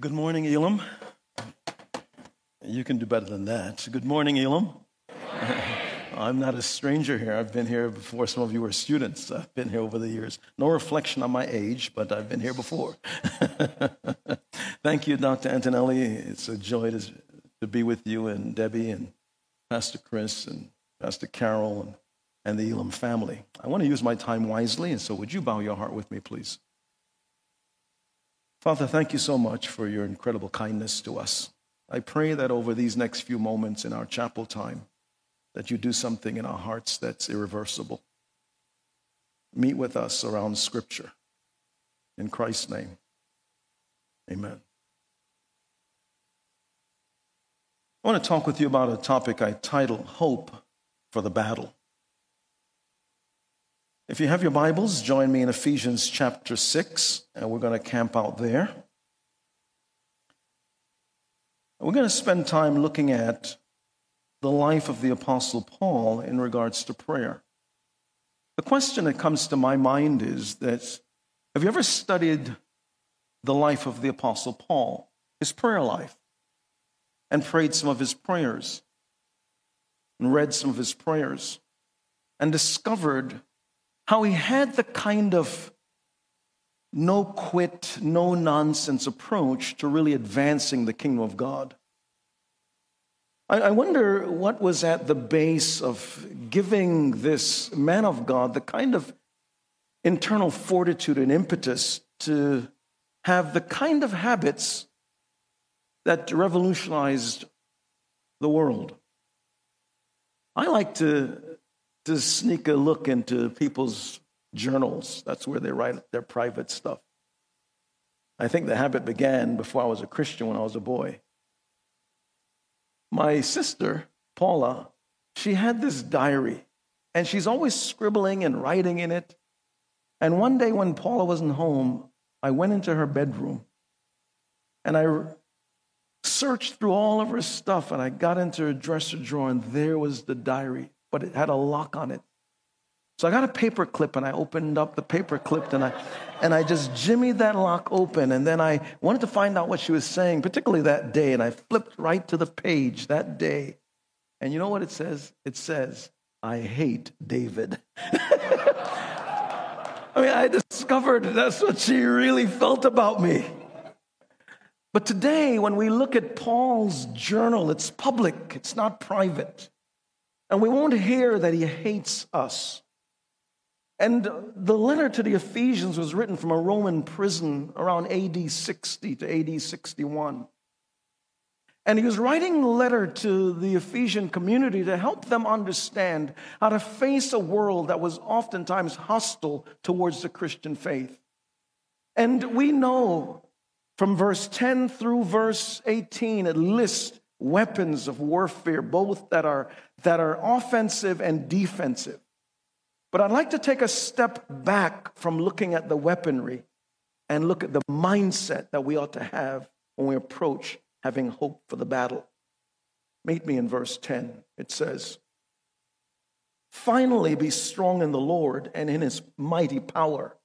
Good morning, Elam. You can do better than that. Good morning, Elam. I'm not a stranger here. I've been here before. Some of you are students. I've been here over the years. No reflection on my age, but I've been here before. Thank you, Dr. Antonelli. It's a joy to be with you and Debbie and Pastor Chris and Pastor Carol and the Elam family. I want to use my time wisely, and so would you bow your heart with me, please? Father, thank you so much for your incredible kindness to us. I pray that over these next few moments in our chapel time, that you do something in our hearts that's irreversible. Meet with us around Scripture. In Christ's name, amen. I want to talk with you about a topic I title, Hope for the Battle. If you have your Bibles, join me in Ephesians chapter 6, and we're going to camp out there. We're going to spend time looking at the life of the Apostle Paul in regards to prayer. The question that comes to my mind is that, have you ever studied the life of the Apostle Paul, his prayer life, and prayed some of his prayers, and read some of his prayers, and discovered how he had the kind of no-quit, no-nonsense approach to really advancing the kingdom of God? I wonder what was at the base of giving this man of God the kind of internal fortitude and impetus to have the kind of habits that revolutionized the world. I like to sneak a look into people's journals. That's where they write their private stuff. I think the habit began before I was a Christian when I was a boy. My sister, Paula, she had this diary, and she's always scribbling and writing in it. And one day when Paula wasn't home, I went into her bedroom, and I searched through all of her stuff, and I got into her dresser drawer, and there was the diary. But it had a lock on it. So I got a paper clip, and I opened up the paper clip, and I just jimmied that lock open, and then I wanted to find out what she was saying, particularly that day, and I flipped right to the page that day. And you know what it says? It says, "I hate David." I mean, I discovered that's what she really felt about me. But today, when we look at Paul's journal, it's public, it's not private. And we won't hear that he hates us. And the letter to the Ephesians was written from a Roman prison around AD 60 to AD 61. And he was writing a letter to the Ephesian community to help them understand how to face a world that was oftentimes hostile towards the Christian faith. And we know from verse 10 through verse 18, it lists weapons of warfare, both that are offensive and defensive. But I'd like to take a step back from looking at the weaponry and look at the mindset that we ought to have when we approach having hope for the battle. Meet me in verse 10. It says, "Finally be strong in the Lord and in his mighty power.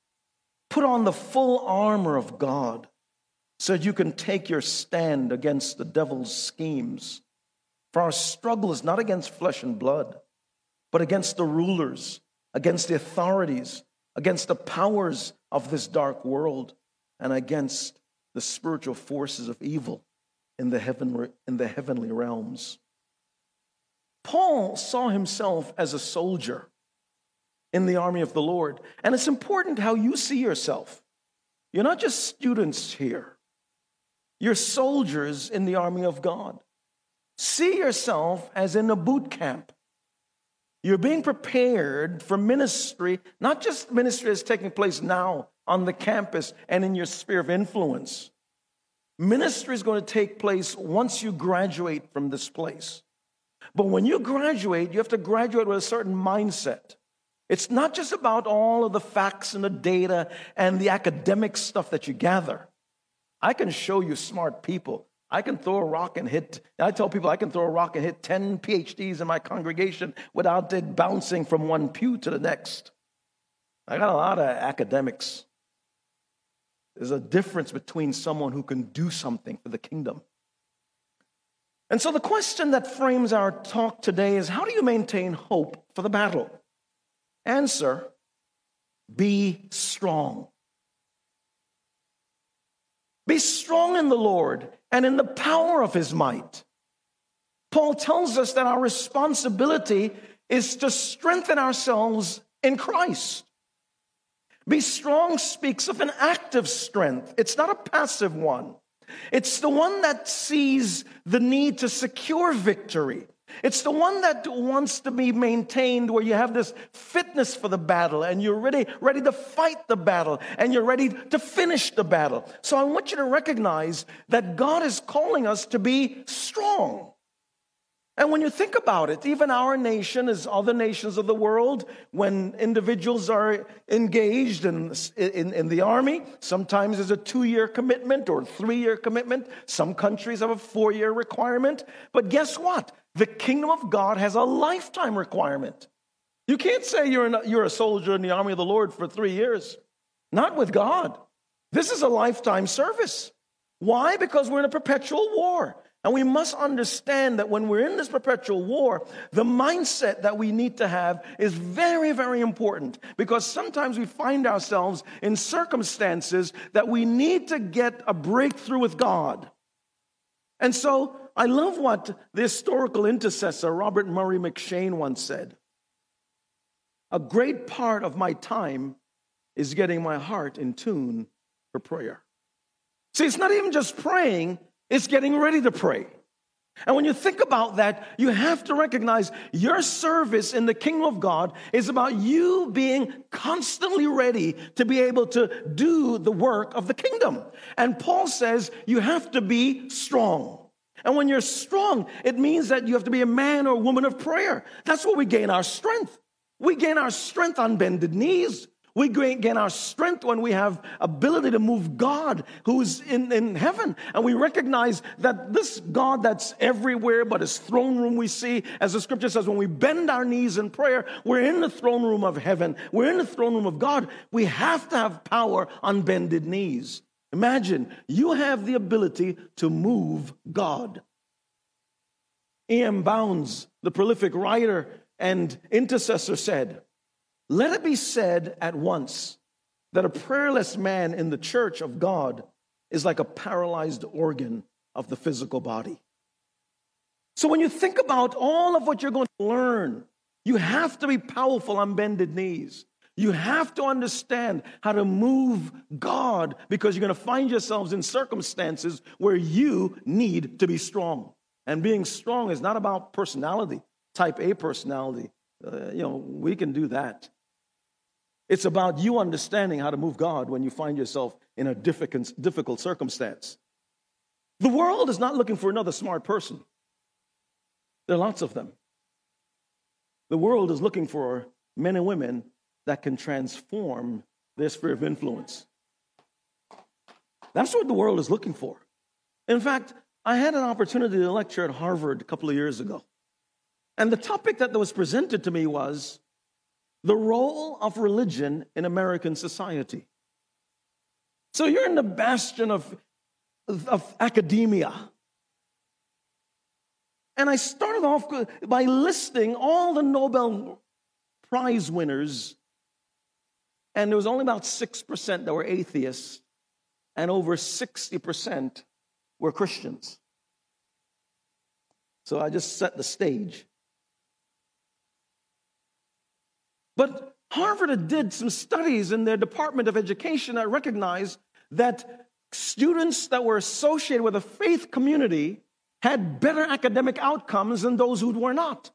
Put on the full armor of God, so that you can take your stand against the devil's schemes. For our struggle is not against flesh and blood, but against the rulers, against the authorities, against the powers of this dark world, and against the spiritual forces of evil in the heavenly realms." Paul saw himself as a soldier in the army of the Lord. And it's important how you see yourself. You're not just students here. You're soldiers in the army of God. See yourself as in a boot camp. You're being prepared for ministry, not just ministry that's taking place now on the campus and in your sphere of influence. Ministry is going to take place once you graduate from this place. But when you graduate, you have to graduate with a certain mindset. It's not just about all of the facts and the data and the academic stuff that you gather. I can show you smart people. I can throw a rock and hit. I tell people I can throw a rock and hit 10 PhDs in my congregation without it bouncing from one pew to the next. I got a lot of academics. There's a difference between someone who can do something for the kingdom. And so the question that frames our talk today is, how do you maintain hope for the battle? Answer, be strong. Be strong in the Lord and in the power of his might. Paul tells us that our responsibility is to strengthen ourselves in Christ. Be strong speaks of an active strength. It's not a passive one. It's the one that sees the need to secure victory. It's the one that wants to be maintained where you have this fitness for the battle and you're ready to fight the battle and you're ready to finish the battle. So I want you to recognize that God is calling us to be strong. And when you think about it, even our nation, as other nations of the world, when individuals are engaged in the army, sometimes there's a 2-year commitment or 3-year commitment. Some countries have a 4-year requirement. But guess what? The kingdom of God has a lifetime requirement. You can't say you're a soldier in the army of the Lord for 3 years. Not with God. This is a lifetime service. Why? Because we're in a perpetual war. And we must understand that when we're in this perpetual war, the mindset that we need to have is very, very important, because sometimes we find ourselves in circumstances that we need to get a breakthrough with God. And so I love what the historical intercessor Robert Murray McShane once said. A great part of my time is getting my heart in tune for prayer. See, it's not even just praying. It's getting ready to pray. And when you think about that, you have to recognize your service in the kingdom of God is about you being constantly ready to be able to do the work of the kingdom. And Paul says you have to be strong. And when you're strong, it means that you have to be a man or woman of prayer. That's where we gain our strength. We gain our strength on bended knees. We gain our strength when we have ability to move God who's in heaven. And we recognize that this God that's everywhere but his throne room we see, as the scripture says, when we bend our knees in prayer, we're in the throne room of heaven. We're in the throne room of God. We have to have power on bended knees. Imagine, you have the ability to move God. E.M. Bounds, the prolific writer and intercessor, said, "Let it be said at once that a prayerless man in the church of God is like a paralyzed organ of the physical body." So when you think about all of what you're going to learn, you have to be powerful on bended knees. You have to understand how to move God, because you're going to find yourselves in circumstances where you need to be strong. And being strong is not about personality, type A personality. We can do that. It's about you understanding how to move God when you find yourself in a difficult circumstance. The world is not looking for another smart person. There are lots of them. The world is looking for men and women that can transform their sphere of influence. That's what the world is looking for. In fact, I had an opportunity to lecture at Harvard a couple of years ago. And the topic that was presented to me was the role of religion in American society. So you're in the bastion of academia. And I started off by listing all the Nobel Prize winners. And there was only about 6% that were atheists. And over 60% were Christians. So I just set the stage. But Harvard did some studies in their Department of Education that recognized that students that were associated with a faith community had better academic outcomes than those who were not.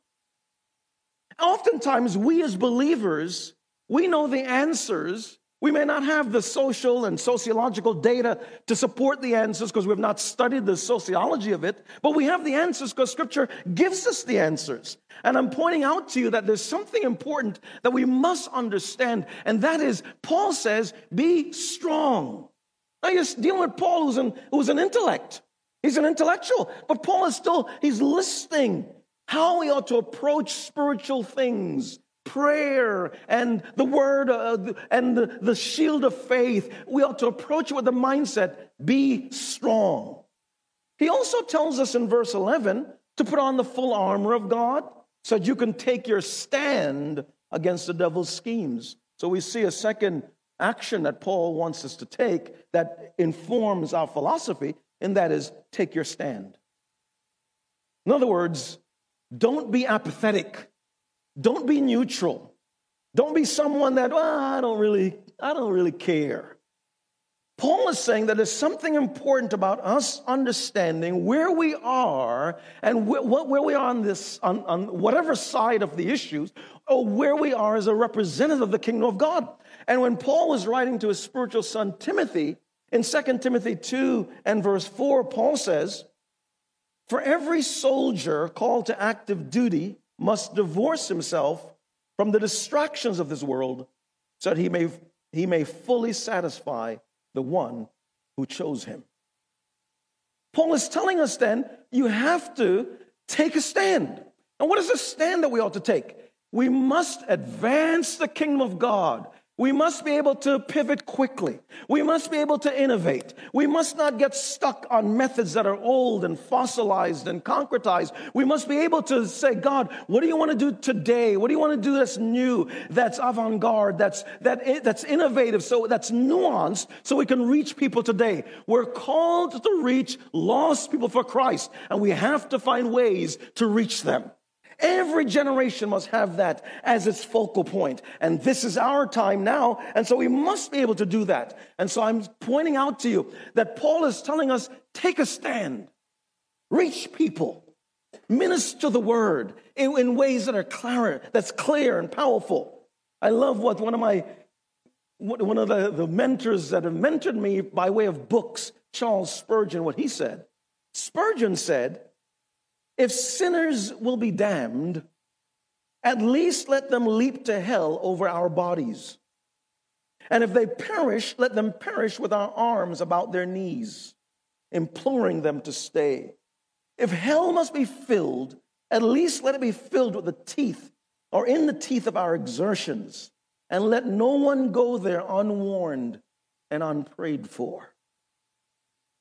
Oftentimes, we as believers, we know the answers. We may not have the social and sociological data to support the answers because we have not studied the sociology of it, but we have the answers because Scripture gives us the answers. And I'm pointing out to you that there's something important that we must understand, and that is, Paul says, be strong. Now you're dealing with Paul who's an intellect. He's an intellectual, but Paul is still, he's listing how we ought to approach spiritual things. prayer and the word and the shield of faith. We ought to approach it with the mindset, be strong. He also tells us in verse 11 to put on the full armor of God so that you can take your stand against the devil's schemes. So we see a second action that Paul wants us to take that informs our philosophy, and that is take your stand. In other words, don't be apathetic. Don't be neutral. Don't be someone that, I don't really care. Paul is saying that there's something important about us understanding where we are and where we are on whatever side of the issues, or where we are as a representative of the kingdom of God. And when Paul was writing to his spiritual son Timothy, in 2 Timothy 2 and verse 4, Paul says, "For every soldier called to active duty must divorce himself from the distractions of this world so that he may fully satisfy the one who chose him." Paul is telling us then, you have to take a stand. And what is the stand that we ought to take? We must advance the kingdom of God. We must be able to pivot quickly. We must be able to innovate. We must not get stuck on methods that are old and fossilized and concretized. We must be able to say, God, what do you want to do today? What do you want to do that's new, that's avant-garde, that's innovative, so that's nuanced, so we can reach people today? We're called to reach lost people for Christ, and we have to find ways to reach them. Every generation must have that as its focal point. And this is our time now, and so we must be able to do that. And so I'm pointing out to you that Paul is telling us, take a stand. Reach people. Minister the word in ways that are clear and powerful. I love what one of the mentors that have mentored me by way of books, Charles Spurgeon, what he said. Spurgeon said, "If sinners will be damned, at least let them leap to hell over our bodies. And if they perish, let them perish with our arms about their knees, imploring them to stay. If hell must be filled, at least let it be filled with the teeth or in the teeth of our exertions, and let no one go there unwarned and unprayed for."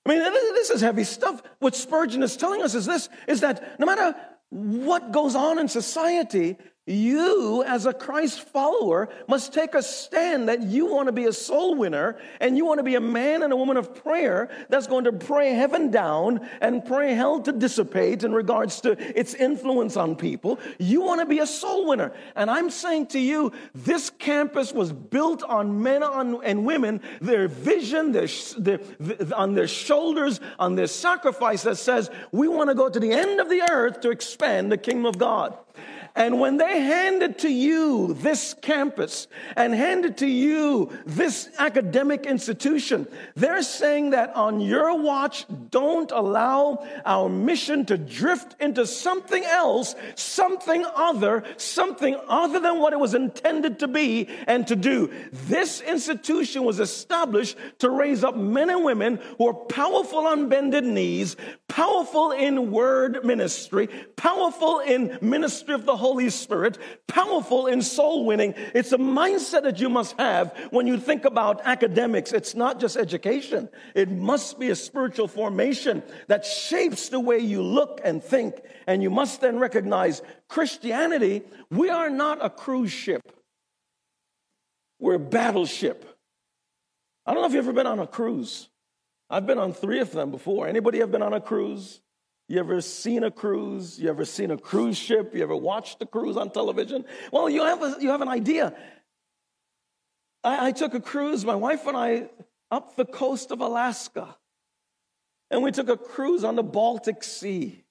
I mean, this is heavy stuff. What Spurgeon is telling us is that no matter what goes on in society, you as a Christ follower must take a stand that you want to be a soul winner, and you want to be a man and a woman of prayer that's going to pray heaven down and pray hell to dissipate in regards to its influence on people. You want to be a soul winner. And I'm saying to you, this campus was built on men and women, their vision, on their shoulders, on their sacrifice that says, we want to go to the end of the earth to expand the kingdom of God. And when they handed to you this campus and handed to you this academic institution, they're saying that on your watch, don't allow our mission to drift into something else, something other than what it was intended to be and to do. This institution was established to raise up men and women who are powerful on bended knees, powerful in word ministry, powerful in ministry of the Holy Spirit, powerful in soul winning. It's a mindset that you must have when you think about academics. It's not just education. It must be a spiritual formation that shapes the way you look and think. And you must then recognize Christianity, we are not a cruise ship. We're a battleship. I don't know if you've ever been on a cruise. I've been on 3 of them before. Anybody have been on a cruise? You ever seen a cruise? You ever seen a cruise ship? You ever watched a cruise on television? Well, you have an idea. I took a cruise, my wife and I, up the coast of Alaska. And we took a cruise on the Baltic Sea.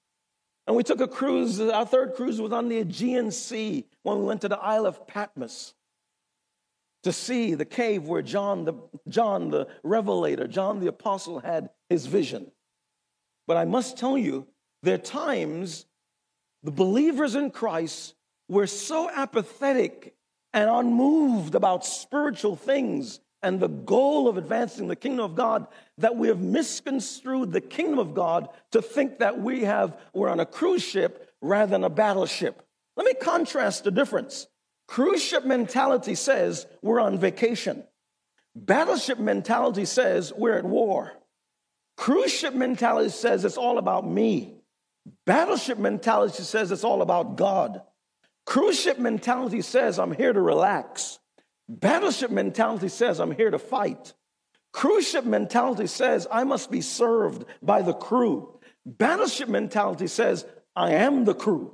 And we took a cruise, our third cruise was on the Aegean Sea when we went to the Isle of Patmos to see the cave where John the Revelator, John the Apostle had his vision. But I must tell you, there are times the believers in Christ were so apathetic and unmoved about spiritual things and the goal of advancing the kingdom of God that we have misconstrued the kingdom of God to think that we're on a cruise ship rather than a battleship. Let me contrast the difference. Cruise ship mentality says we're on vacation. Battleship mentality says we're at war. Cruise ship mentality says it's all about me. Battleship mentality says it's all about God. Cruise ship mentality says I'm here to relax. Battleship mentality says I'm here to fight. Cruise ship mentality says I must be served by the crew. Battleship mentality says I am the crew.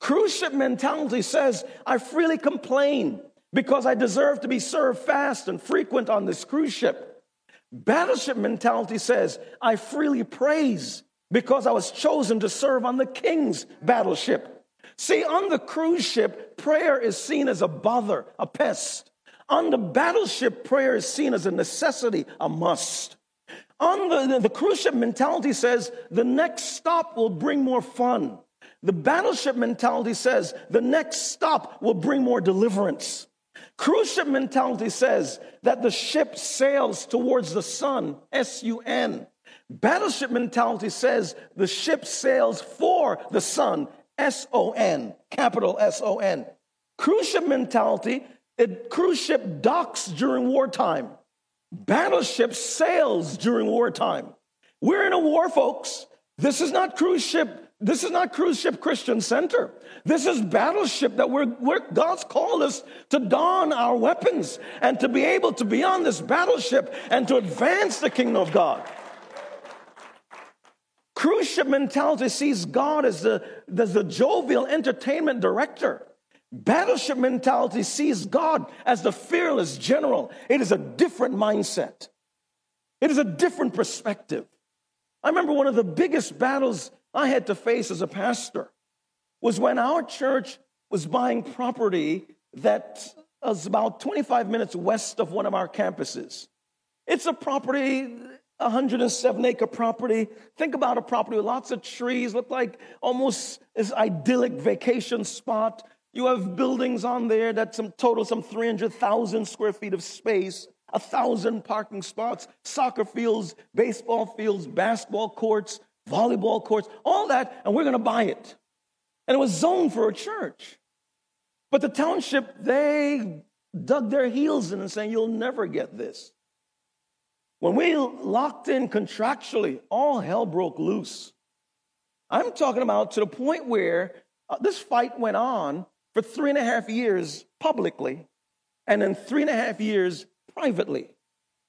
Cruise ship mentality says I freely complain because I deserve to be served fast and frequent on this cruise ship. Battleship mentality says I freely praise because I was chosen to serve on the King's battleship. See, on the cruise ship, prayer is seen as a bother, a pest. On the battleship, prayer is seen as a necessity, a must. On the cruise ship mentality says the next stop will bring more fun. The battleship mentality says the next stop will bring more deliverance. Cruise ship mentality says that the ship sails towards the sun, S-U-N. Battleship mentality says the ship sails for the sun, S-O-N, capital S-O-N. Cruise ship mentality, cruise ship docks during wartime. Battleship sails during wartime. We're in a war, folks. This is not cruise ship Christian Center. This is battleship that God's called us to don our weapons and to be able to be on this battleship and to advance the kingdom of God. Cruise ship mentality sees God as the jovial entertainment director. Battleship mentality sees God as the fearless general. It is a different mindset. It is a different perspective. I remember one of the biggest battles I had to face as a pastor was when our church was buying property that was about 25 minutes west of one of our campuses. It's a property, 107-acre property. Think about a property with lots of trees, looked like almost this idyllic vacation spot. You have buildings on there that some 300,000 square feet of space, 1,000 parking spots, soccer fields, baseball fields, basketball courts, volleyball courts, all that, and we're going to buy it. And it was zoned for a church. But the township, they dug their heels in and saying, you'll never get this. When we locked in contractually, all hell broke loose. I'm talking about to the point where this fight went on for 3.5 years publicly and then 3.5 years privately.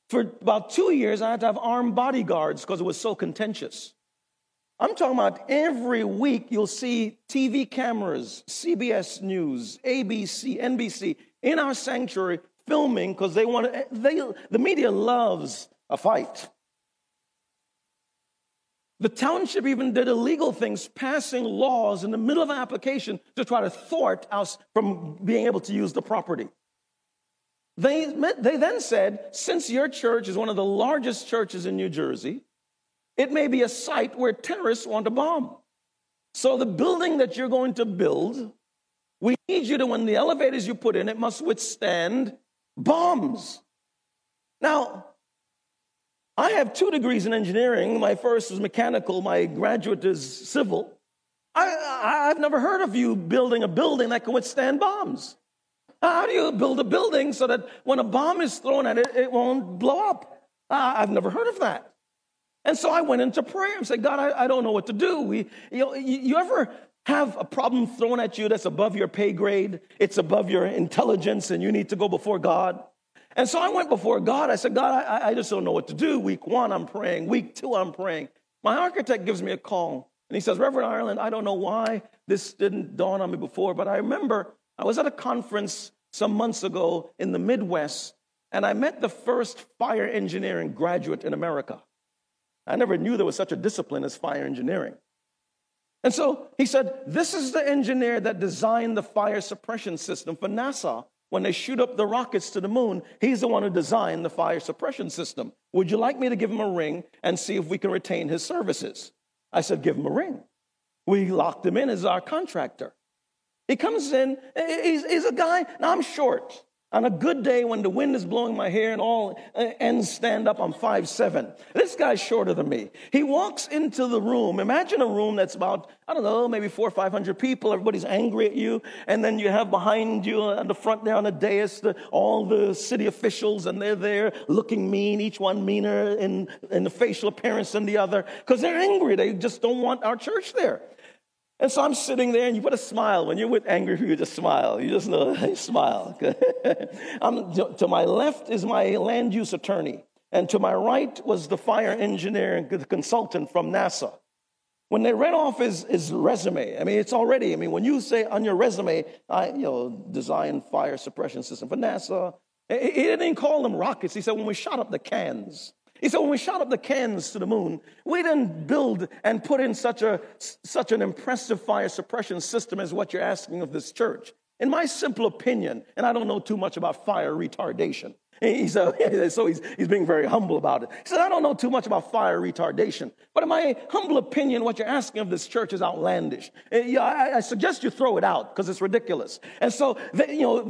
For about 2 years, I had to have armed bodyguards because it was so contentious. I'm talking about every week you'll see TV cameras, CBS News, ABC, NBC in our sanctuary filming because the media loves a fight. The township even did illegal things, passing laws in the middle of an application to try to thwart us from being able to use the property. They then said, since your church is one of the largest churches in New Jersey, it may be a site where terrorists want to bomb. So the building that you're going to build, we need you to, when the elevators you put in, it must withstand bombs. Now, I have 2 degrees in engineering. My first was mechanical. My graduate is civil. I've never heard of you building a building that can withstand bombs. How do you build a building so that when a bomb is thrown at it, it won't blow up? I've never heard of that. And so I went into prayer and said, God, I don't know what to do. You ever have a problem thrown at you that's above your pay grade? It's above your intelligence and you need to go before God? And so I went before God. I said, God, I just don't know what to do. Week one, I'm praying. Week two, I'm praying. My architect gives me a call, and he says, Reverend Ireland, I don't know why this didn't dawn on me before, but I remember I was at a conference some months ago in the Midwest, and I met the first fire engineering graduate in America. I never knew there was such a discipline as fire engineering. And so he said, this is the engineer that designed the fire suppression system for NASA. When they shoot up the rockets to the moon, he's the one who designed the fire suppression system. Would you like me to give him a ring and see if we can retain his services? I said, give him a ring. We locked him in as our contractor. He comes in. He's a guy. Now, I'm short. On a good day when the wind is blowing my hair and all ends stand up, I'm 5'7". This guy's shorter than me. He walks into the room. Imagine a room that's about, I don't know, maybe 400 or 500 people. Everybody's angry at you. And then you have behind you on the front there on the dais, all the city officials, and they're there looking mean, each one meaner in the facial appearance than the other, because they're angry. They just don't want our church there. And so I'm sitting there, and you put a smile. When you're with angry people, you just smile. You just know, you smile. To my left is my land use attorney, and to my right was the fire engineer and the consultant from NASA. When they read off his resume, when you say on your resume, design fire suppression system for NASA, he didn't call them rockets. He said, when we shot up the cans. He said, when we shot up the cans to the moon, we didn't build and put in such an impressive fire suppression system as what you're asking of this church. In my simple opinion, and I don't know too much about fire retardation, he's being very humble about it. He said, I don't know too much about fire retardation, but in my humble opinion, what you're asking of this church is outlandish. I suggest you throw it out because it's ridiculous. And so,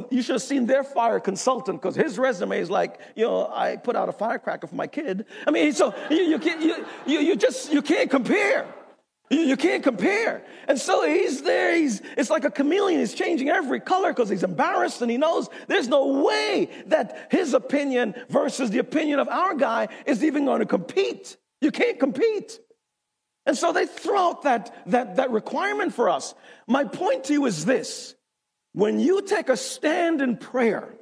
you should have seen their fire consultant, because his resume is like, I put out a firecracker for my kid. You can't compare. You can't compare. And so he's there. It's like a chameleon. He's changing every color because he's embarrassed and he knows there's no way that his opinion versus the opinion of our guy is even going to compete. You can't compete. And so they throw out that requirement for us. My point to you is this. When you take a stand in prayer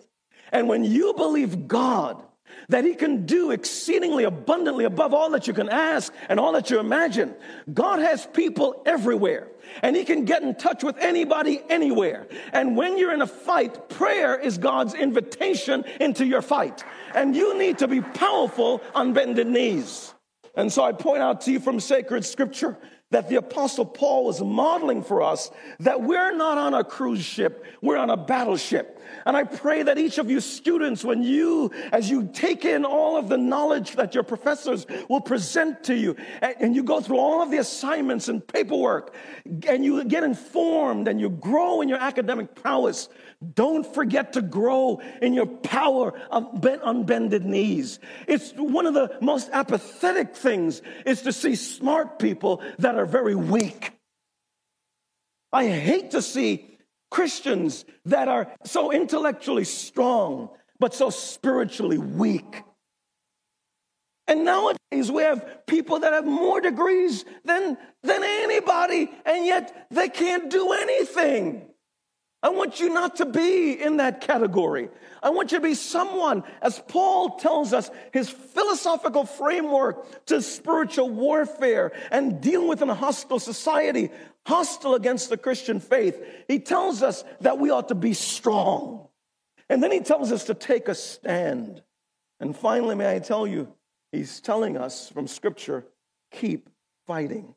and when you believe God that he can do exceedingly abundantly above all that you can ask and all that you imagine. God has people everywhere, and he can get in touch with anybody anywhere. And when you're in a fight, prayer is God's invitation into your fight. And you need to be powerful on bended knees. And so I point out to you from sacred scripture that the Apostle Paul was modeling for us that we're not on a cruise ship, we're on a battleship. And I pray that each of you students, as you take in all of the knowledge that your professors will present to you, and you go through all of the assignments and paperwork, and you get informed and you grow in your academic prowess, don't forget to grow in your power of unbended knees. It's one of the most apathetic things is to see smart people that are very weak. I hate to see Christians that are so intellectually strong, but so spiritually weak. And nowadays we have people that have more degrees than anybody, and yet they can't do anything. I want you not to be in that category. I want you to be someone, as Paul tells us, his philosophical framework to spiritual warfare and dealing with a hostile society, hostile against the Christian faith. He tells us that we ought to be strong. And then he tells us to take a stand. And finally, may I tell you, he's telling us from Scripture, keep fighting.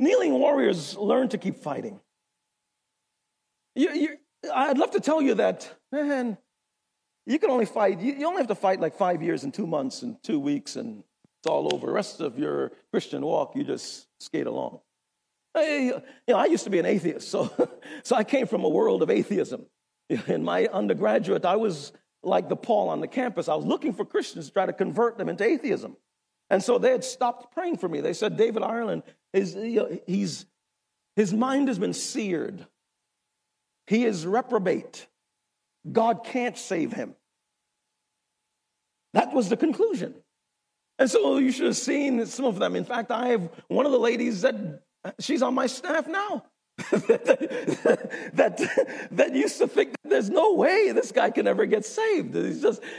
Kneeling warriors learn to keep fighting. I'd love to tell you that, man, you can only fight. You only have to fight like 5 years and 2 months and 2 weeks, and it's all over. The rest of your Christian walk, you just skate along. I used to be an atheist, so I came from a world of atheism. In my undergraduate, I was like the Paul on the campus. I was looking for Christians to try to convert them into atheism. And so they had stopped praying for me. They said, David Ireland, his mind has been seared. He is reprobate. God can't save him. That was the conclusion. And so you should have seen some of them. In fact, I have one of the ladies that she's on my staff now that used to think there's no way this guy can ever get saved.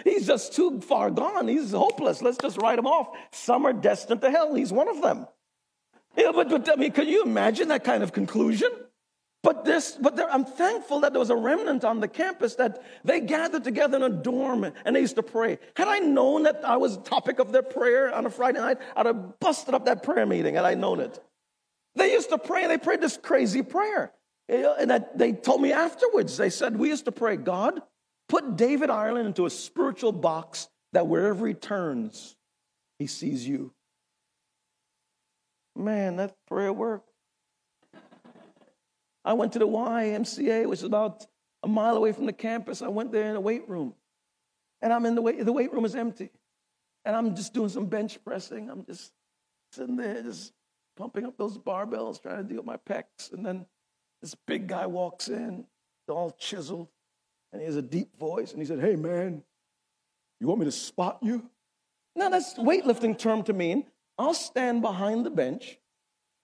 He's just too far gone. He's hopeless. Let's just write him off. Some are destined to hell. He's one of them. Yeah, but I mean, can you imagine that kind of conclusion? I'm thankful that there was a remnant on the campus that they gathered together in a dorm and they used to pray. Had I known that I was the topic of their prayer on a Friday night, I'd have busted up that prayer meeting had I known it. They used to pray, and they prayed this crazy prayer. And that they told me afterwards, they said, we used to pray, God, put David Ireland into a spiritual box that wherever he turns, he sees you. Man, that prayer worked. I went to the YMCA, which is about a mile away from the campus. I went there in a weight room. And I'm in the weight room is empty. And I'm just doing some bench pressing. I'm just sitting there, just pumping up those barbells, trying to deal with my pecs. And then this big guy walks in, all chiseled. And he has a deep voice. And he said, "Hey, man, you want me to spot you?" Now, that's a weightlifting term to mean I'll stand behind the bench.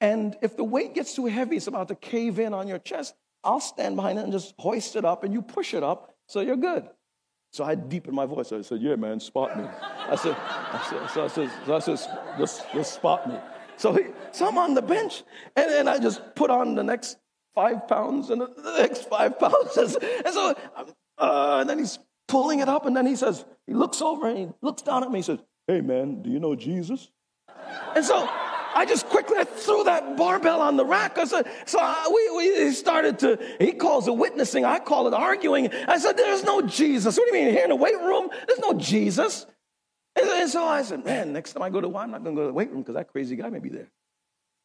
And if the weight gets too heavy, it's about to cave in on your chest, I'll stand behind it and just hoist it up, and you push it up, so you're good. So I deepened my voice. I said, "Yeah, man, spot me." I said, just spot me. So I'm on the bench, and then I just put on the next 5 pounds and the next 5 pounds. And so and then he's pulling it up, and then he says, he looks over, and he looks down at me, he says, "Hey, man, do you know Jesus?" And so I just quickly threw that barbell on the rack. I said, we started to, he calls it witnessing, I call it arguing. I said, "There's no Jesus. What do you mean, here in the weight room? There's no Jesus." And so I said, man, next time I go to Y, I'm not going to go to the weight room because that crazy guy may be there.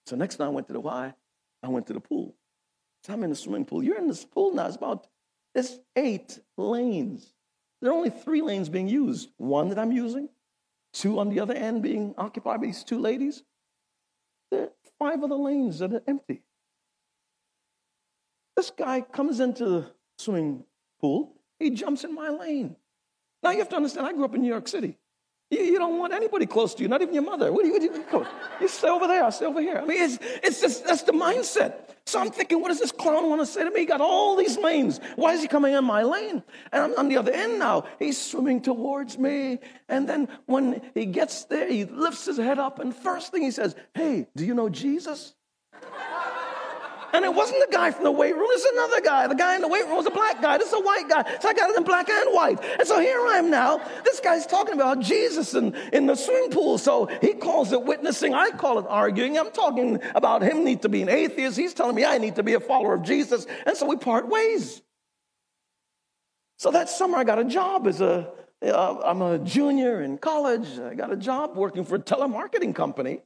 So next time I went to the Y, I went to the pool. So I'm in the swimming pool. You're in this pool now. It's 8 lanes. There are only 3 lanes being used. One that I'm using, 2 on the other end being occupied by these 2 ladies. There are 5 other lanes that are empty. This guy comes into the swimming pool. He jumps in my lane. Now, you have to understand, I grew up in New York City. You don't want anybody close to you, not even your mother. What do you stay over there, I stay over here. I mean, it's just, that's the mindset. So I'm thinking, what does this clown want to say to me? He got all these lanes. Why is he coming in my lane? And I'm on the other end now. He's swimming towards me. And then when he gets there, he lifts his head up. And first thing he says, "Hey, do you know Jesus?" And it wasn't the guy from the weight room. It's another guy. The guy in the weight room was a black guy. This is a white guy. So I got it in black and white. And so here I am now. This guy's talking about Jesus in the swimming pool. So he calls it witnessing. I call it arguing. I'm talking about him need to be an atheist. He's telling me I need to be a follower of Jesus. And so we part ways. So that summer I got a job as I'm a junior in college. I got a job working for a telemarketing company.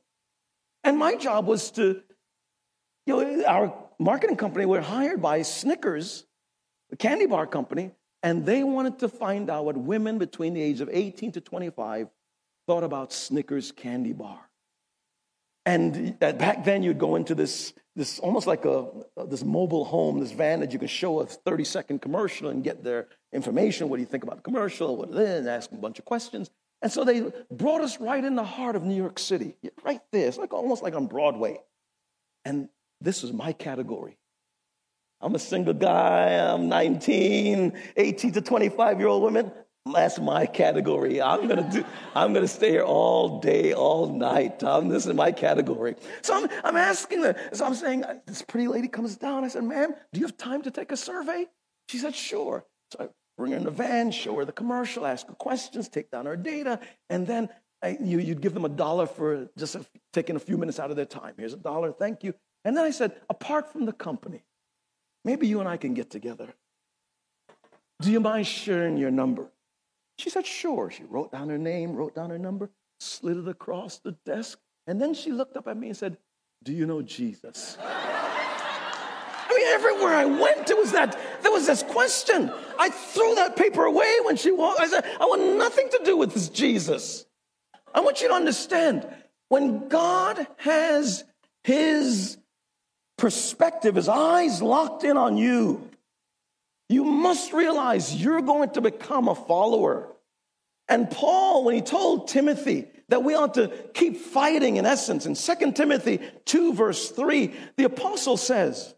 And my job was to... our marketing company were hired by Snickers, the candy bar company, and they wanted to find out what women between the age of 18 to 25 thought about Snickers candy bar. And back then, you'd go into this almost like this mobile home, this van that you could show a 30-second commercial and get their information. What do you think about the commercial? What it is? And ask them a bunch of questions. And so they brought us right in the heart of New York City, right there. It's like almost like on Broadway, and this was my category. I'm a single guy. I'm 19, 18 to 25-year-old women. That's my category. I'm gonna stay here all day, all night. This is my category. So I'm asking her. So I'm saying, this pretty lady comes down. I said, "Ma'am, do you have time to take a survey?" She said, "Sure." So I bring her in the van, show her the commercial, ask her questions, take down her data, and then you'd give them $1 for just taking a few minutes out of their time. Here's $1. Thank you. And then I said, apart from the company, maybe you and I can get together. Do you mind sharing your number? She said, sure. She wrote down her name, wrote down her number, slid it across the desk. And then she looked up at me and said, "Do you know Jesus?" I mean, everywhere I went, it was there was this question. I threw that paper away when she walked. I said, I want nothing to do with this Jesus. I want you to understand, when God has his perspective, his eyes locked in on you, you must realize you're going to become a follower. And Paul, when he told Timothy that we ought to keep fighting, in essence, in 2 Timothy 2, verse 3, the apostle says,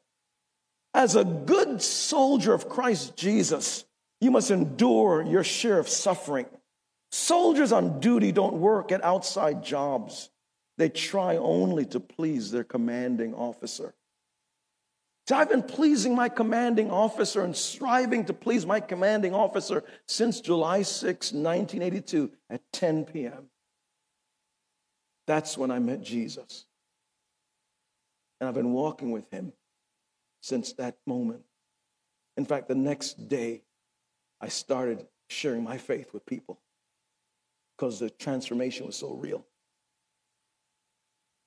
as a good soldier of Christ Jesus, you must endure your share of suffering. Soldiers on duty don't work at outside jobs. They try only to please their commanding officer. So I've been pleasing my commanding officer and striving to please my commanding officer since July 6, 1982 at 10 p.m. That's when I met Jesus. And I've been walking with him since that moment. In fact, the next day, I started sharing my faith with people because the transformation was so real.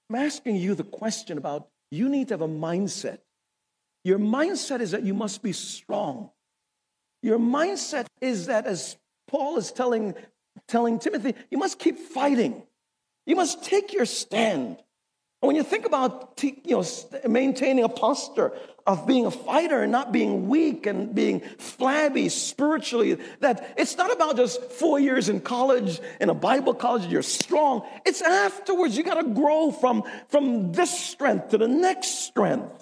I'm asking you the question about, you need to have a mindset. Your mindset is that you must be strong. Your mindset is that, as Paul is telling Timothy, you must keep fighting. You must take your stand. And when you think about maintaining a posture of being a fighter and not being weak and being flabby spiritually, that it's not about just 4 years in college, in a Bible college, you're strong. It's afterwards. You got to grow from this strength to the next strength.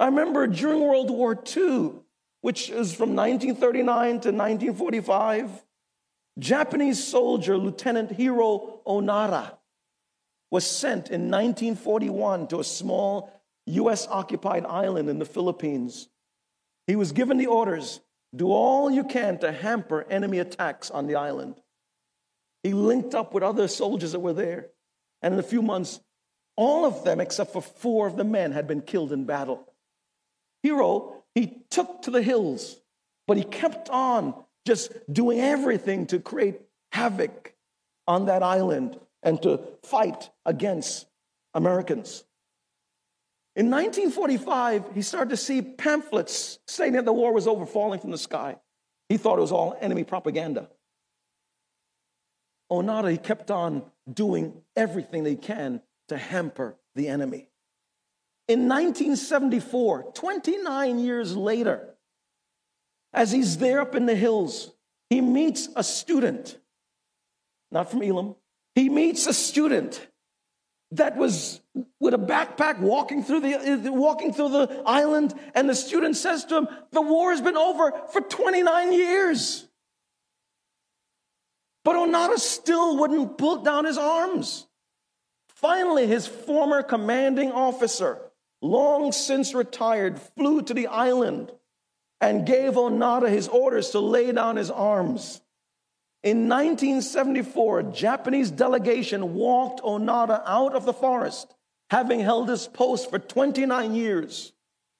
I remember during World War II, which is from 1939 to 1945, Japanese soldier Lieutenant Hiroo Onoda was sent in 1941 to a small U.S.-occupied island in the Philippines. He was given the orders, do all you can to hamper enemy attacks on the island. He linked up with other soldiers that were there. And in a few months, all of them, except for 4 of the men, had been killed in battle. Hiroo, he took to the hills, but he kept on just doing everything to create havoc on that island and to fight against Americans. In 1945, he started to see pamphlets saying that the war was over falling from the sky. He thought it was all enemy propaganda. Onoda, he kept on doing everything they can to hamper the enemy. In 1974, 29 years later, as he's there up in the hills, he meets a student, not from Elam. He meets a student that was with a backpack walking through the island, and the student says to him, the war has been over for 29 years. But Onoda still wouldn't put down his arms. Finally, his former commanding officer, long since retired, flew to the island and gave Onoda his orders to lay down his arms. In 1974, a Japanese delegation walked Onoda out of the forest, having held his post for 29 years.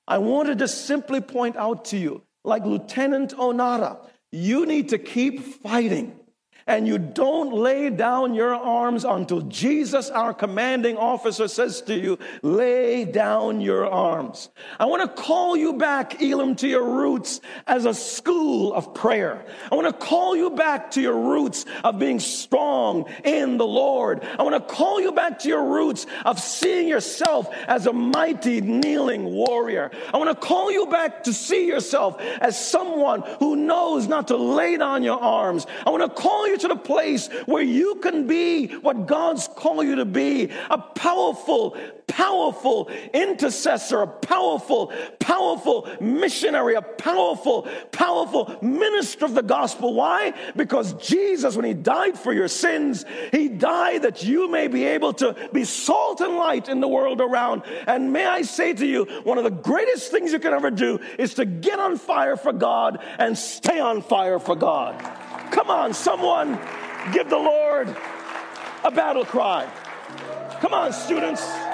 I wanted to simply point out to you, like Lieutenant Onoda, you need to keep fighting. And you don't lay down your arms until Jesus, our commanding officer, says to you, lay down your arms. I want to call you back, Elam, to your roots as a school of prayer. I want to call you back to your roots of being strong in the Lord. I want to call you back to your roots of seeing yourself as a mighty kneeling warrior. I want to call you back to see yourself as someone who knows not to lay down your arms. I want to call you to the place where you can be what God's called you to be, a powerful intercessor, a powerful missionary, a powerful minister of the gospel. Why? Because Jesus, when he died for your sins, he died that you may be able to be salt and light in the world around. And may I say to you, one of the greatest things you can ever do is to get on fire for God and stay on fire for God. Come on, someone, give the Lord a battle cry. Come on, students.